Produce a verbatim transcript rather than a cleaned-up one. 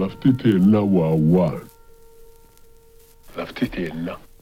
Laftite la wawa. Laftite la.